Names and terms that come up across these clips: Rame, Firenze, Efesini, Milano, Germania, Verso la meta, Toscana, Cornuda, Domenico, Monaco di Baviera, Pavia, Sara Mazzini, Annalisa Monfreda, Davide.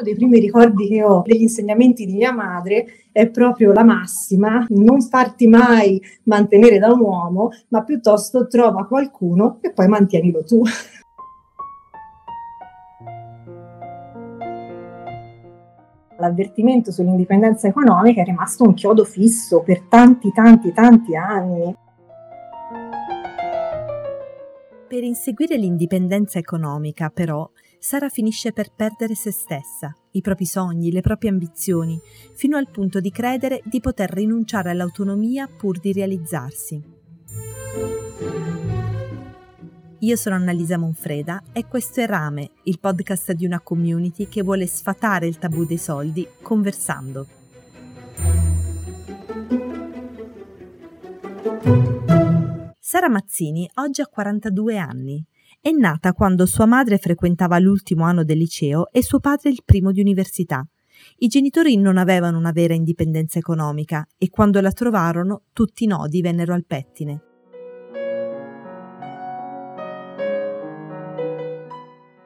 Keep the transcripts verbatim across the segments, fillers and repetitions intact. Uno dei primi ricordi che ho degli insegnamenti di mia madre è proprio la massima: non farti mai mantenere da un uomo, ma piuttosto trova qualcuno e poi mantienilo tu. L'avvertimento sull'indipendenza economica è rimasto un chiodo fisso per tanti, tanti, tanti anni. Per inseguire l'indipendenza economica, però, Sara finisce per perdere se stessa, i propri sogni, le proprie ambizioni, fino al punto di credere di poter rinunciare all'autonomia pur di realizzarsi. Io sono Annalisa Monfreda e questo è Rame, il podcast di una community che vuole sfatare il tabù dei soldi conversando. Sara Mazzini oggi ha quarantadue anni. È nata quando sua madre frequentava l'ultimo anno del liceo e suo padre il primo di università. I genitori non avevano una vera indipendenza economica e quando la trovarono tutti i nodi vennero al pettine.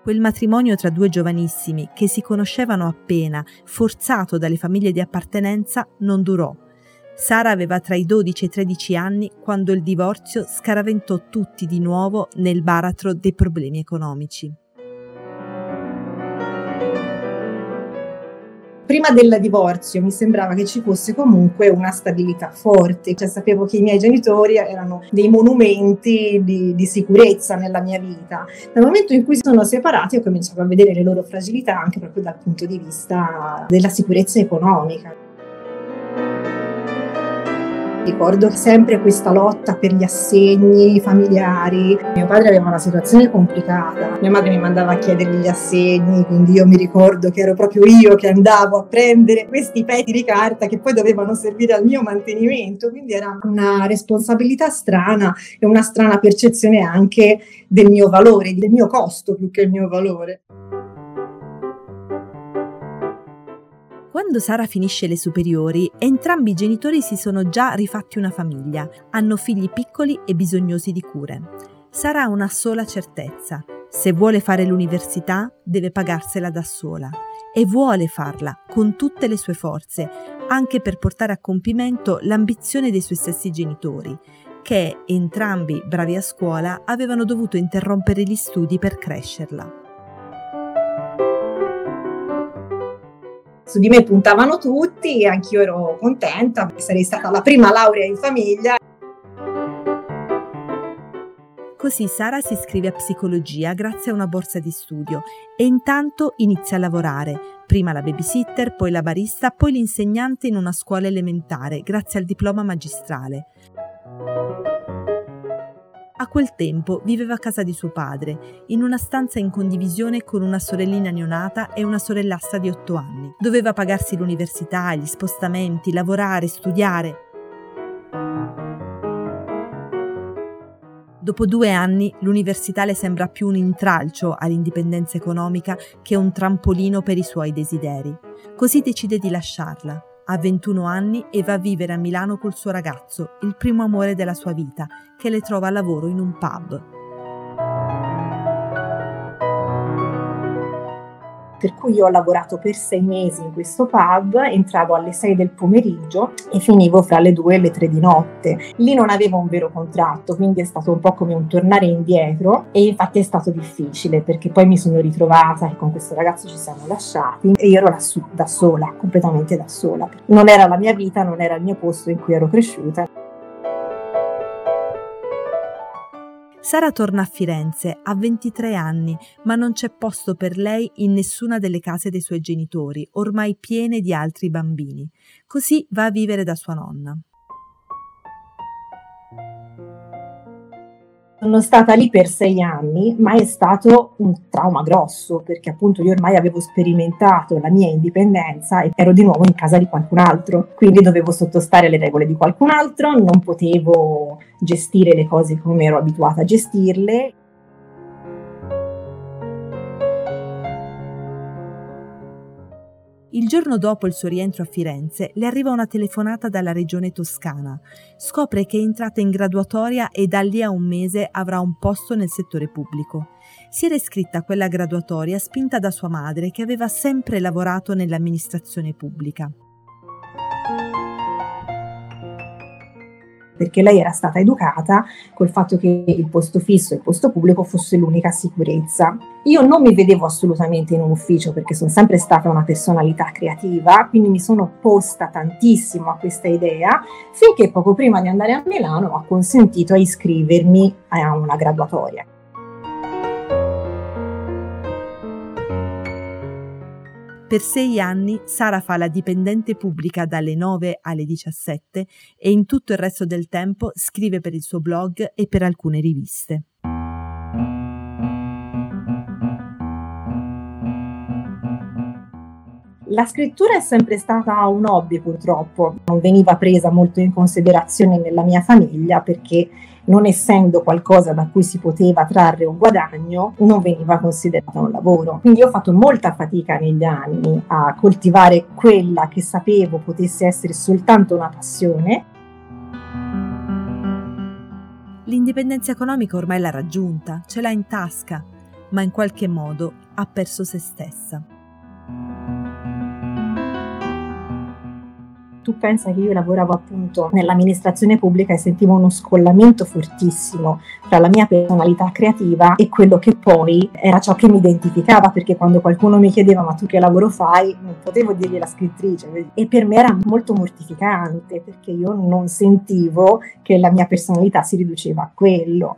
Quel matrimonio tra due giovanissimi che si conoscevano appena, forzato dalle famiglie di appartenenza, non durò. Sara aveva tra i dodici e i tredici anni quando il divorzio scaraventò tutti di nuovo nel baratro dei problemi economici. Prima del divorzio mi sembrava che ci fosse comunque una stabilità forte, cioè sapevo che i miei genitori erano dei monumenti di, di sicurezza nella mia vita. Dal momento in cui sono separati ho cominciato a vedere le loro fragilità anche proprio dal punto di vista della sicurezza economica. Ricordo sempre questa lotta per gli assegni familiari. Mio padre aveva una situazione complicata, mia madre mi mandava a chiedergli gli assegni, quindi io mi ricordo che ero proprio io che andavo a prendere questi pezzi di carta che poi dovevano servire al mio mantenimento, quindi era una responsabilità strana e una strana percezione anche del mio valore, del mio costo più che il mio valore. Quando Sara finisce le superiori, entrambi i genitori si sono già rifatti una famiglia, hanno figli piccoli e bisognosi di cure. Sara ha una sola certezza: se vuole fare l'università deve pagarsela da sola, e vuole farla con tutte le sue forze, anche per portare a compimento l'ambizione dei suoi stessi genitori, che, entrambi bravi a scuola, avevano dovuto interrompere gli studi per crescerla. Su di me puntavano tutti e anch'io ero contenta, perché sarei stata la prima laurea in famiglia. Così Sara si iscrive a psicologia grazie a una borsa di studio e intanto inizia a lavorare, prima la babysitter, poi la barista, poi l'insegnante in una scuola elementare grazie al diploma magistrale. A quel tempo viveva a casa di suo padre, in una stanza in condivisione con una sorellina neonata e una sorellastra di otto anni. Doveva pagarsi l'università, gli spostamenti, lavorare, studiare. Dopo due anni l'università le sembra più un intralcio all'indipendenza economica che un trampolino per i suoi desideri. Così decide di lasciarla. Ha ventuno anni e va a vivere a Milano col suo ragazzo, il primo amore della sua vita, che le trova lavoro in un pub. Per cui io ho lavorato per sei mesi in questo pub, entravo alle sei del pomeriggio e finivo fra le due e le tre di notte. Lì non avevo un vero contratto, quindi è stato un po' come un tornare indietro e infatti è stato difficile perché poi mi sono ritrovata e con questo ragazzo ci siamo lasciati e io ero lassù, da sola, completamente da sola. Non era la mia vita, non era il mio posto in cui ero cresciuta. Sara torna a Firenze, ha ventitré anni, ma non c'è posto per lei in nessuna delle case dei suoi genitori, ormai piene di altri bambini. Così va a vivere da sua nonna. Sono stata lì per sei anni, ma è stato un trauma grosso, perché appunto io ormai avevo sperimentato la mia indipendenza e ero di nuovo in casa di qualcun altro, quindi dovevo sottostare alle regole di qualcun altro, non potevo gestire le cose come ero abituata a gestirle. Il giorno dopo il suo rientro a Firenze le arriva una telefonata dalla regione toscana. Scopre che è entrata in graduatoria e da lì a un mese avrà un posto nel settore pubblico. si era iscritta a quella graduatoria spinta da sua madre, che aveva sempre lavorato nell'amministrazione pubblica. Perché lei era stata educata col fatto che il posto fisso e il posto pubblico fosse l'unica sicurezza. Io non mi vedevo assolutamente in un ufficio, perché sono sempre stata una personalità creativa, quindi mi sono opposta tantissimo a questa idea, finché poco prima di andare a Milano ho consentito a iscrivermi a una graduatoria. Per sei anni Sara fa la dipendente pubblica dalle nove alle diciassette e in tutto il resto del tempo scrive per il suo blog e per alcune riviste. La scrittura è sempre stata un hobby, purtroppo. Non veniva presa molto in considerazione nella mia famiglia, perché non essendo qualcosa da cui si poteva trarre un guadagno, non veniva considerata un lavoro. Quindi io ho fatto molta fatica negli anni a coltivare quella che sapevo potesse essere soltanto una passione. L'indipendenza economica ormai l'ha raggiunta, ce l'ha in tasca, ma in qualche modo ha perso se stessa. Tu pensa che io lavoravo appunto nell'amministrazione pubblica e sentivo uno scollamento fortissimo tra la mia personalità creativa e quello che poi era ciò che mi identificava, perché quando qualcuno mi chiedeva "ma tu che lavoro fai?" non potevo dirgli la scrittrice, e per me era molto mortificante, perché io non sentivo che la mia personalità si riduceva a quello.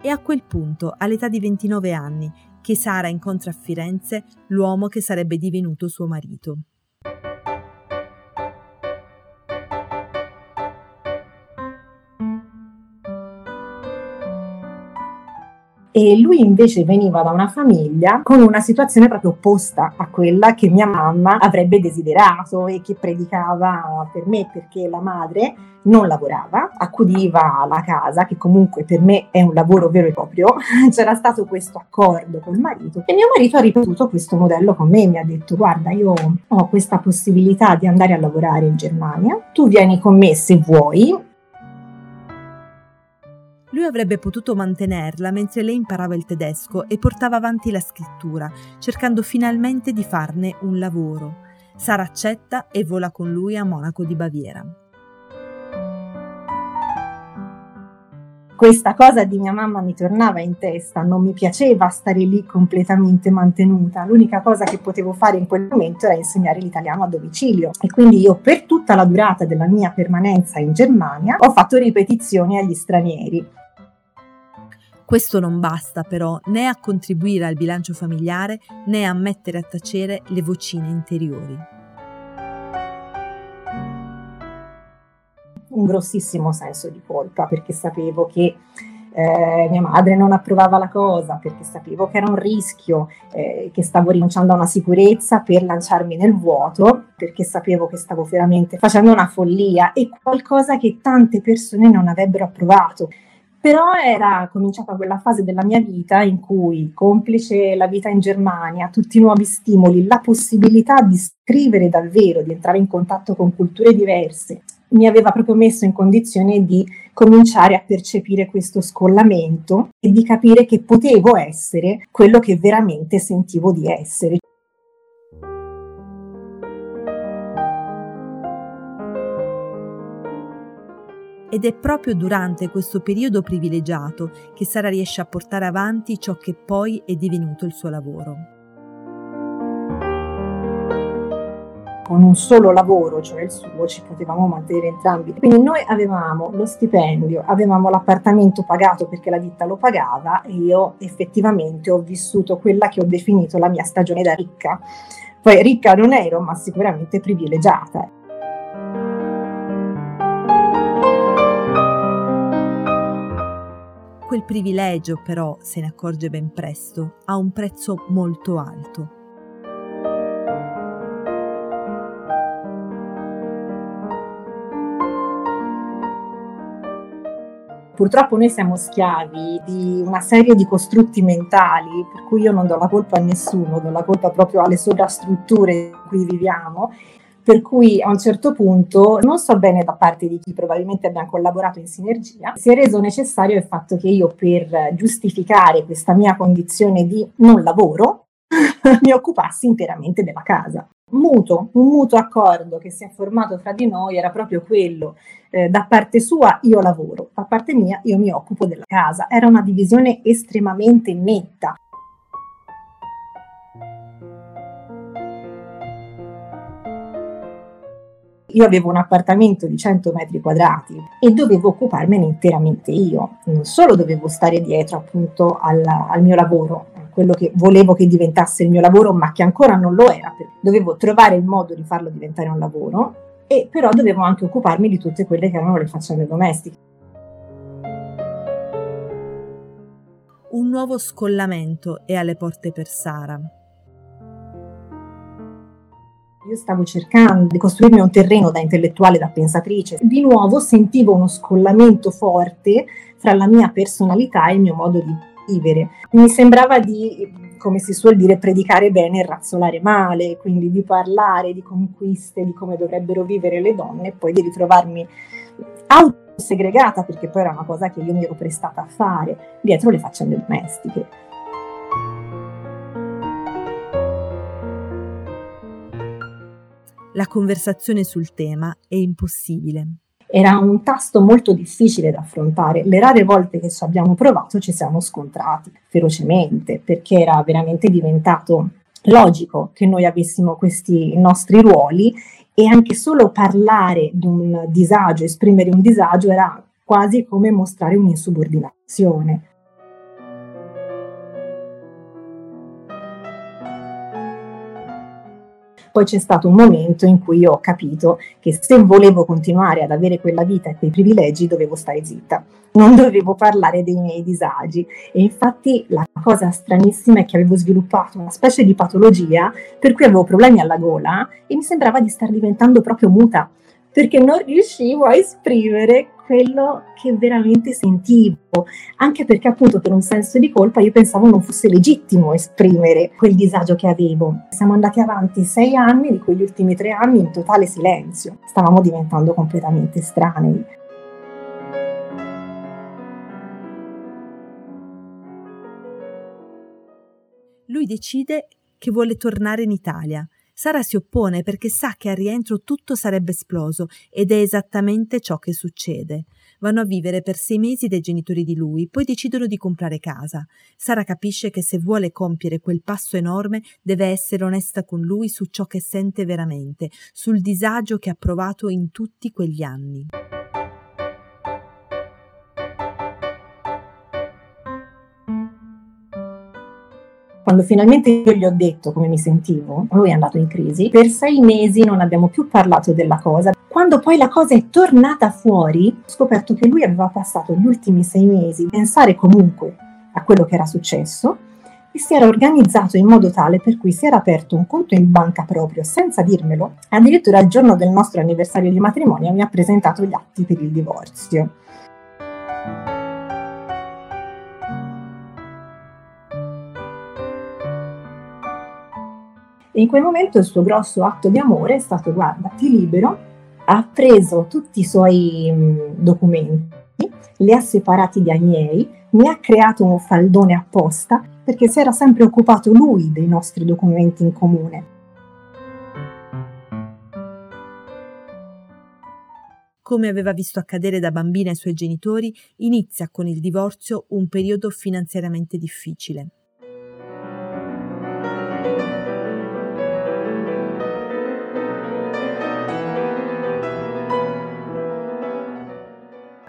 E a quel punto, all'età di ventinove anni, che Sara incontra a Firenze l'uomo che sarebbe divenuto suo marito. E lui invece veniva da una famiglia con una situazione proprio opposta a quella che mia mamma avrebbe desiderato e che predicava per me, perché la madre non lavorava, accudiva la casa, che comunque per me è un lavoro vero e proprio. C'era stato questo accordo col marito e mio marito ha ripetuto questo modello con me. Mi ha detto: "Guarda, io ho questa possibilità di andare a lavorare in Germania, tu vieni con me se vuoi." Lui avrebbe potuto mantenerla mentre lei imparava il tedesco e portava avanti la scrittura, cercando finalmente di farne un lavoro. Sara accetta e vola con lui a Monaco di Baviera. Questa cosa di mia mamma mi tornava in testa, non mi piaceva stare lì completamente mantenuta. L'unica cosa che potevo fare in quel momento era insegnare l'italiano a domicilio, e quindi io per tutta la durata della mia permanenza in Germania ho fatto ripetizioni agli stranieri. Questo non basta però né a contribuire al bilancio familiare né a mettere a tacere le vocine interiori. Un grossissimo senso di colpa, perché sapevo che eh, mia madre non approvava la cosa, perché sapevo che era un rischio, eh, che stavo rinunciando a una sicurezza per lanciarmi nel vuoto, perché sapevo che stavo veramente facendo una follia e qualcosa che tante persone non avrebbero approvato. Però era cominciata quella fase della mia vita in cui, complice la vita in Germania, tutti i nuovi stimoli, la possibilità di scrivere davvero, di entrare in contatto con culture diverse, mi aveva proprio messo in condizione di cominciare a percepire questo scollamento e di capire che potevo essere quello che veramente sentivo di essere. Ed è proprio durante questo periodo privilegiato che Sara riesce a portare avanti ciò che poi è divenuto il suo lavoro. Con un solo lavoro, cioè il suo, ci potevamo mantenere entrambi. Quindi noi avevamo lo stipendio, avevamo l'appartamento pagato perché la ditta lo pagava, e io effettivamente ho vissuto quella che ho definito la mia stagione da ricca. Poi ricca non ero, ma sicuramente privilegiata. Quel privilegio però, se ne accorge ben presto, ha un prezzo molto alto. Purtroppo noi siamo schiavi di una serie di costrutti mentali, per cui io non do la colpa a nessuno, do la colpa proprio alle sovrastrutture in cui viviamo, per cui a un certo punto, non so bene da parte di chi, probabilmente abbiamo collaborato in sinergia, si è reso necessario il fatto che io, per giustificare questa mia condizione di non lavoro, mi occupassi interamente della casa. Mutuo, un mutuo accordo che si è formato fra di noi era proprio quello: eh, da parte sua io lavoro, da parte mia io mi occupo della casa. Era una divisione estremamente netta. Io avevo un appartamento di cento metri quadrati e dovevo occuparmene interamente io. Non solo dovevo stare dietro appunto alla, al mio lavoro, quello che volevo che diventasse il mio lavoro, ma che ancora non lo era. Dovevo trovare il modo di farlo diventare un lavoro, e però dovevo anche occuparmi di tutte quelle che erano le faccende domestiche. Un nuovo scollamento è alle porte per Sara. Io stavo cercando di costruirmi un terreno da intellettuale, da pensatrice. Di nuovo sentivo uno scollamento forte fra la mia personalità e il mio modo di vivere. Mi sembrava di, come si suol dire, predicare bene e razzolare male, quindi di parlare di conquiste, di come dovrebbero vivere le donne, e poi di ritrovarmi autosegregata, perché poi era una cosa che io mi ero prestata a fare, dietro le faccende domestiche. La conversazione sul tema è impossibile. Era un tasto molto difficile da affrontare. Le rare volte che ci abbiamo provato ci siamo scontrati ferocemente, perché era veramente diventato logico che noi avessimo questi nostri ruoli, e anche solo parlare di un disagio, esprimere un disagio, era quasi come mostrare un'insubordinazione. Poi c'è stato un momento in cui io ho capito che se volevo continuare ad avere quella vita e quei privilegi dovevo stare zitta, non dovevo parlare dei miei disagi. E infatti la cosa stranissima è che avevo sviluppato una specie di patologia per cui avevo problemi alla gola e mi sembrava di star diventando proprio muta, perché non riuscivo a esprimere quello che veramente sentivo, anche perché appunto per un senso di colpa io pensavo non fosse legittimo esprimere quel disagio che avevo. Siamo andati avanti sei anni, di cui gli ultimi tre anni in totale silenzio. Stavamo diventando completamente estranei. Lui decide che vuole tornare in Italia. Sara si oppone perché sa che al rientro tutto sarebbe esploso, ed è esattamente ciò che succede. Vanno a vivere per sei mesi dai genitori di lui, poi decidono di comprare casa. Sara capisce che se vuole compiere quel passo enorme deve essere onesta con lui su ciò che sente veramente, sul disagio che ha provato in tutti quegli anni. Quando finalmente io gli ho detto come mi sentivo, lui è andato in crisi. Per sei mesi non abbiamo più parlato della cosa. Quando poi la cosa è tornata fuori, ho scoperto che lui aveva passato gli ultimi sei mesi a pensare comunque a quello che era successo, e si era organizzato in modo tale per cui si era aperto un conto in banca proprio, senza dirmelo. Addirittura il giorno del nostro anniversario di matrimonio mi ha presentato gli atti per il divorzio. E in quel momento il suo grosso atto di amore è stato: guarda, ti libero. Ha preso tutti i suoi mh, documenti, li ha separati dai miei, mi ha creato un faldone apposta, perché si era sempre occupato lui dei nostri documenti in comune. Come aveva visto accadere da bambina ai suoi genitori, inizia con il divorzio un periodo finanziariamente difficile.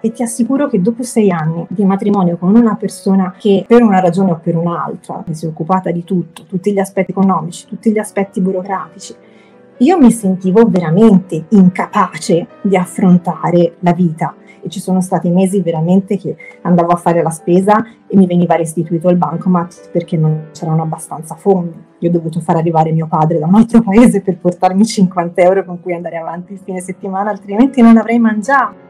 E ti assicuro che dopo sei anni di matrimonio con una persona che per una ragione o per un'altra si è occupata di tutto, tutti gli aspetti economici, tutti gli aspetti burocratici, io mi sentivo veramente incapace di affrontare la vita. E ci sono stati mesi veramente che andavo a fare la spesa e mi veniva restituito il bancomat perché non c'erano abbastanza fondi. Io ho dovuto far arrivare mio padre da un altro paese per portarmi cinquanta euro con cui andare avanti il fine settimana, altrimenti non avrei mangiato.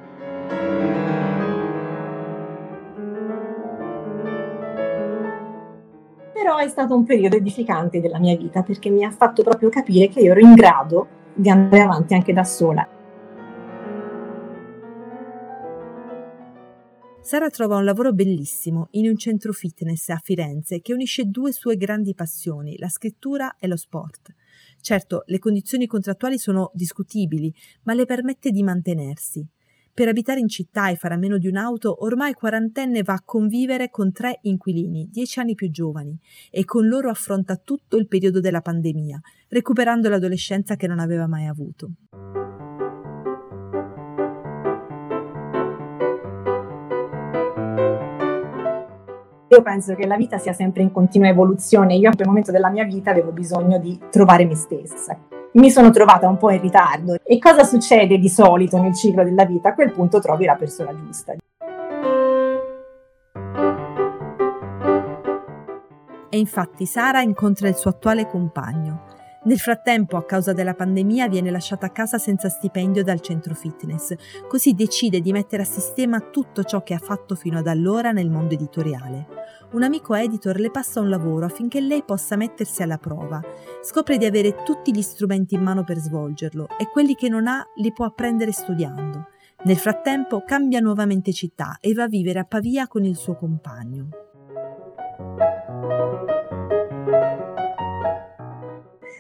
Però è stato un periodo edificante della mia vita, perché mi ha fatto proprio capire che io ero in grado di andare avanti anche da sola. Sara trova un lavoro bellissimo in un centro fitness a Firenze che unisce due sue grandi passioni, la scrittura e lo sport. Certo, le condizioni contrattuali sono discutibili, ma le permette di mantenersi. Per abitare in città e fare a meno di un'auto, ormai quarantenne va a convivere con tre inquilini, dieci anni più giovani, e con loro affronta tutto il periodo della pandemia, recuperando l'adolescenza che non aveva mai avuto. Io penso che la vita sia sempre in continua evoluzione. Io a quel momento della mia vita avevo bisogno di trovare me stessa. Mi sono trovata un po' in ritardo. E cosa succede di solito nel ciclo della vita? A quel punto trovi la persona giusta. E infatti Sara incontra il suo attuale compagno. Nel frattempo, a causa della pandemia, viene lasciata a casa senza stipendio dal centro fitness, così decide di mettere a sistema tutto ciò che ha fatto fino ad allora nel mondo editoriale. Un amico editor le passa un lavoro affinché lei possa mettersi alla prova. Scopre di avere tutti gli strumenti in mano per svolgerlo e quelli che non ha li può apprendere studiando. Nel frattempo cambia nuovamente città e va a vivere a Pavia con il suo compagno.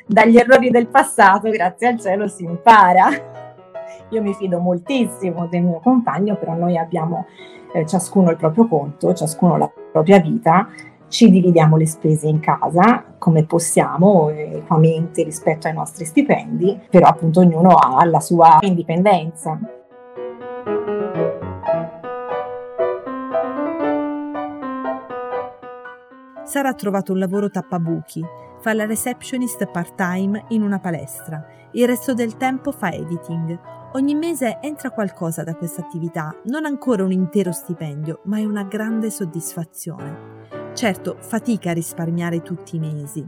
Dagli errori del passato, grazie al cielo, si impara. Io mi fido moltissimo del mio compagno, però noi abbiamo eh, ciascuno il proprio conto, ciascuno la propria vita, ci dividiamo le spese in casa come possiamo, equamente rispetto ai nostri stipendi, però appunto ognuno ha la sua indipendenza. Sara ha trovato un lavoro tappabuchi. Fa la receptionist part-time in una palestra. Il resto del tempo fa editing. Ogni mese entra qualcosa da questa attività, non ancora un intero stipendio, ma è una grande soddisfazione. Certo, fatica a risparmiare tutti i mesi.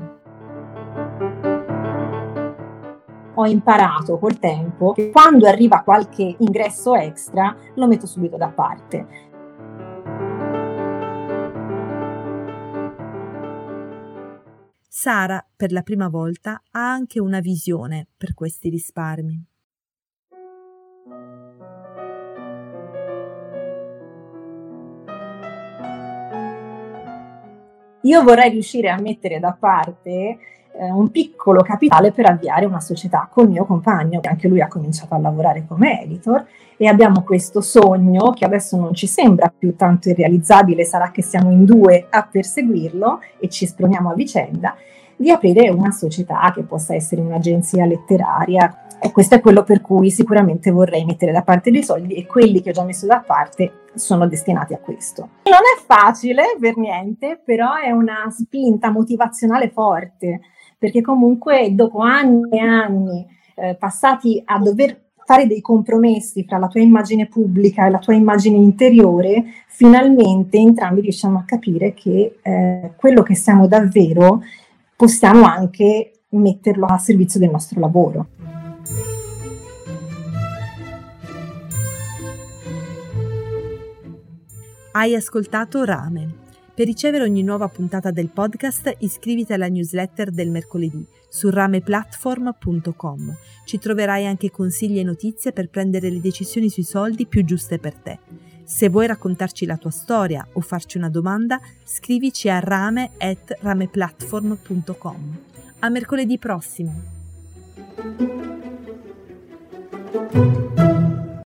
Ho imparato col tempo che quando arriva qualche ingresso extra lo metto subito da parte. Sara, per la prima volta, ha anche una visione per questi risparmi. Io vorrei riuscire a mettere da parte eh, un piccolo capitale per avviare una società col mio compagno, che anche lui ha cominciato a lavorare come editor, e abbiamo questo sogno che adesso non ci sembra più tanto irrealizzabile, sarà che siamo in due a perseguirlo e ci sproniamo a vicenda, di aprire una società che possa essere un'agenzia letteraria. E questo è quello per cui sicuramente vorrei mettere da parte dei soldi, e quelli che ho già messo da parte sono destinati a questo. Non è facile per niente, però è una spinta motivazionale forte, perché comunque dopo anni e anni eh, passati a dover fare dei compromessi fra la tua immagine pubblica e la tua immagine interiore, finalmente entrambi riusciamo a capire che eh, quello che siamo davvero possiamo anche metterlo a servizio del nostro lavoro. Hai ascoltato Rame. Per ricevere ogni nuova puntata del podcast iscriviti alla newsletter del mercoledì su rame platform punto com. Ci troverai anche consigli e notizie per prendere le decisioni sui soldi più giuste per te. Se vuoi raccontarci la tua storia o farci una domanda, scrivici a rame chiocciola rame platform punto com. A mercoledì prossimo!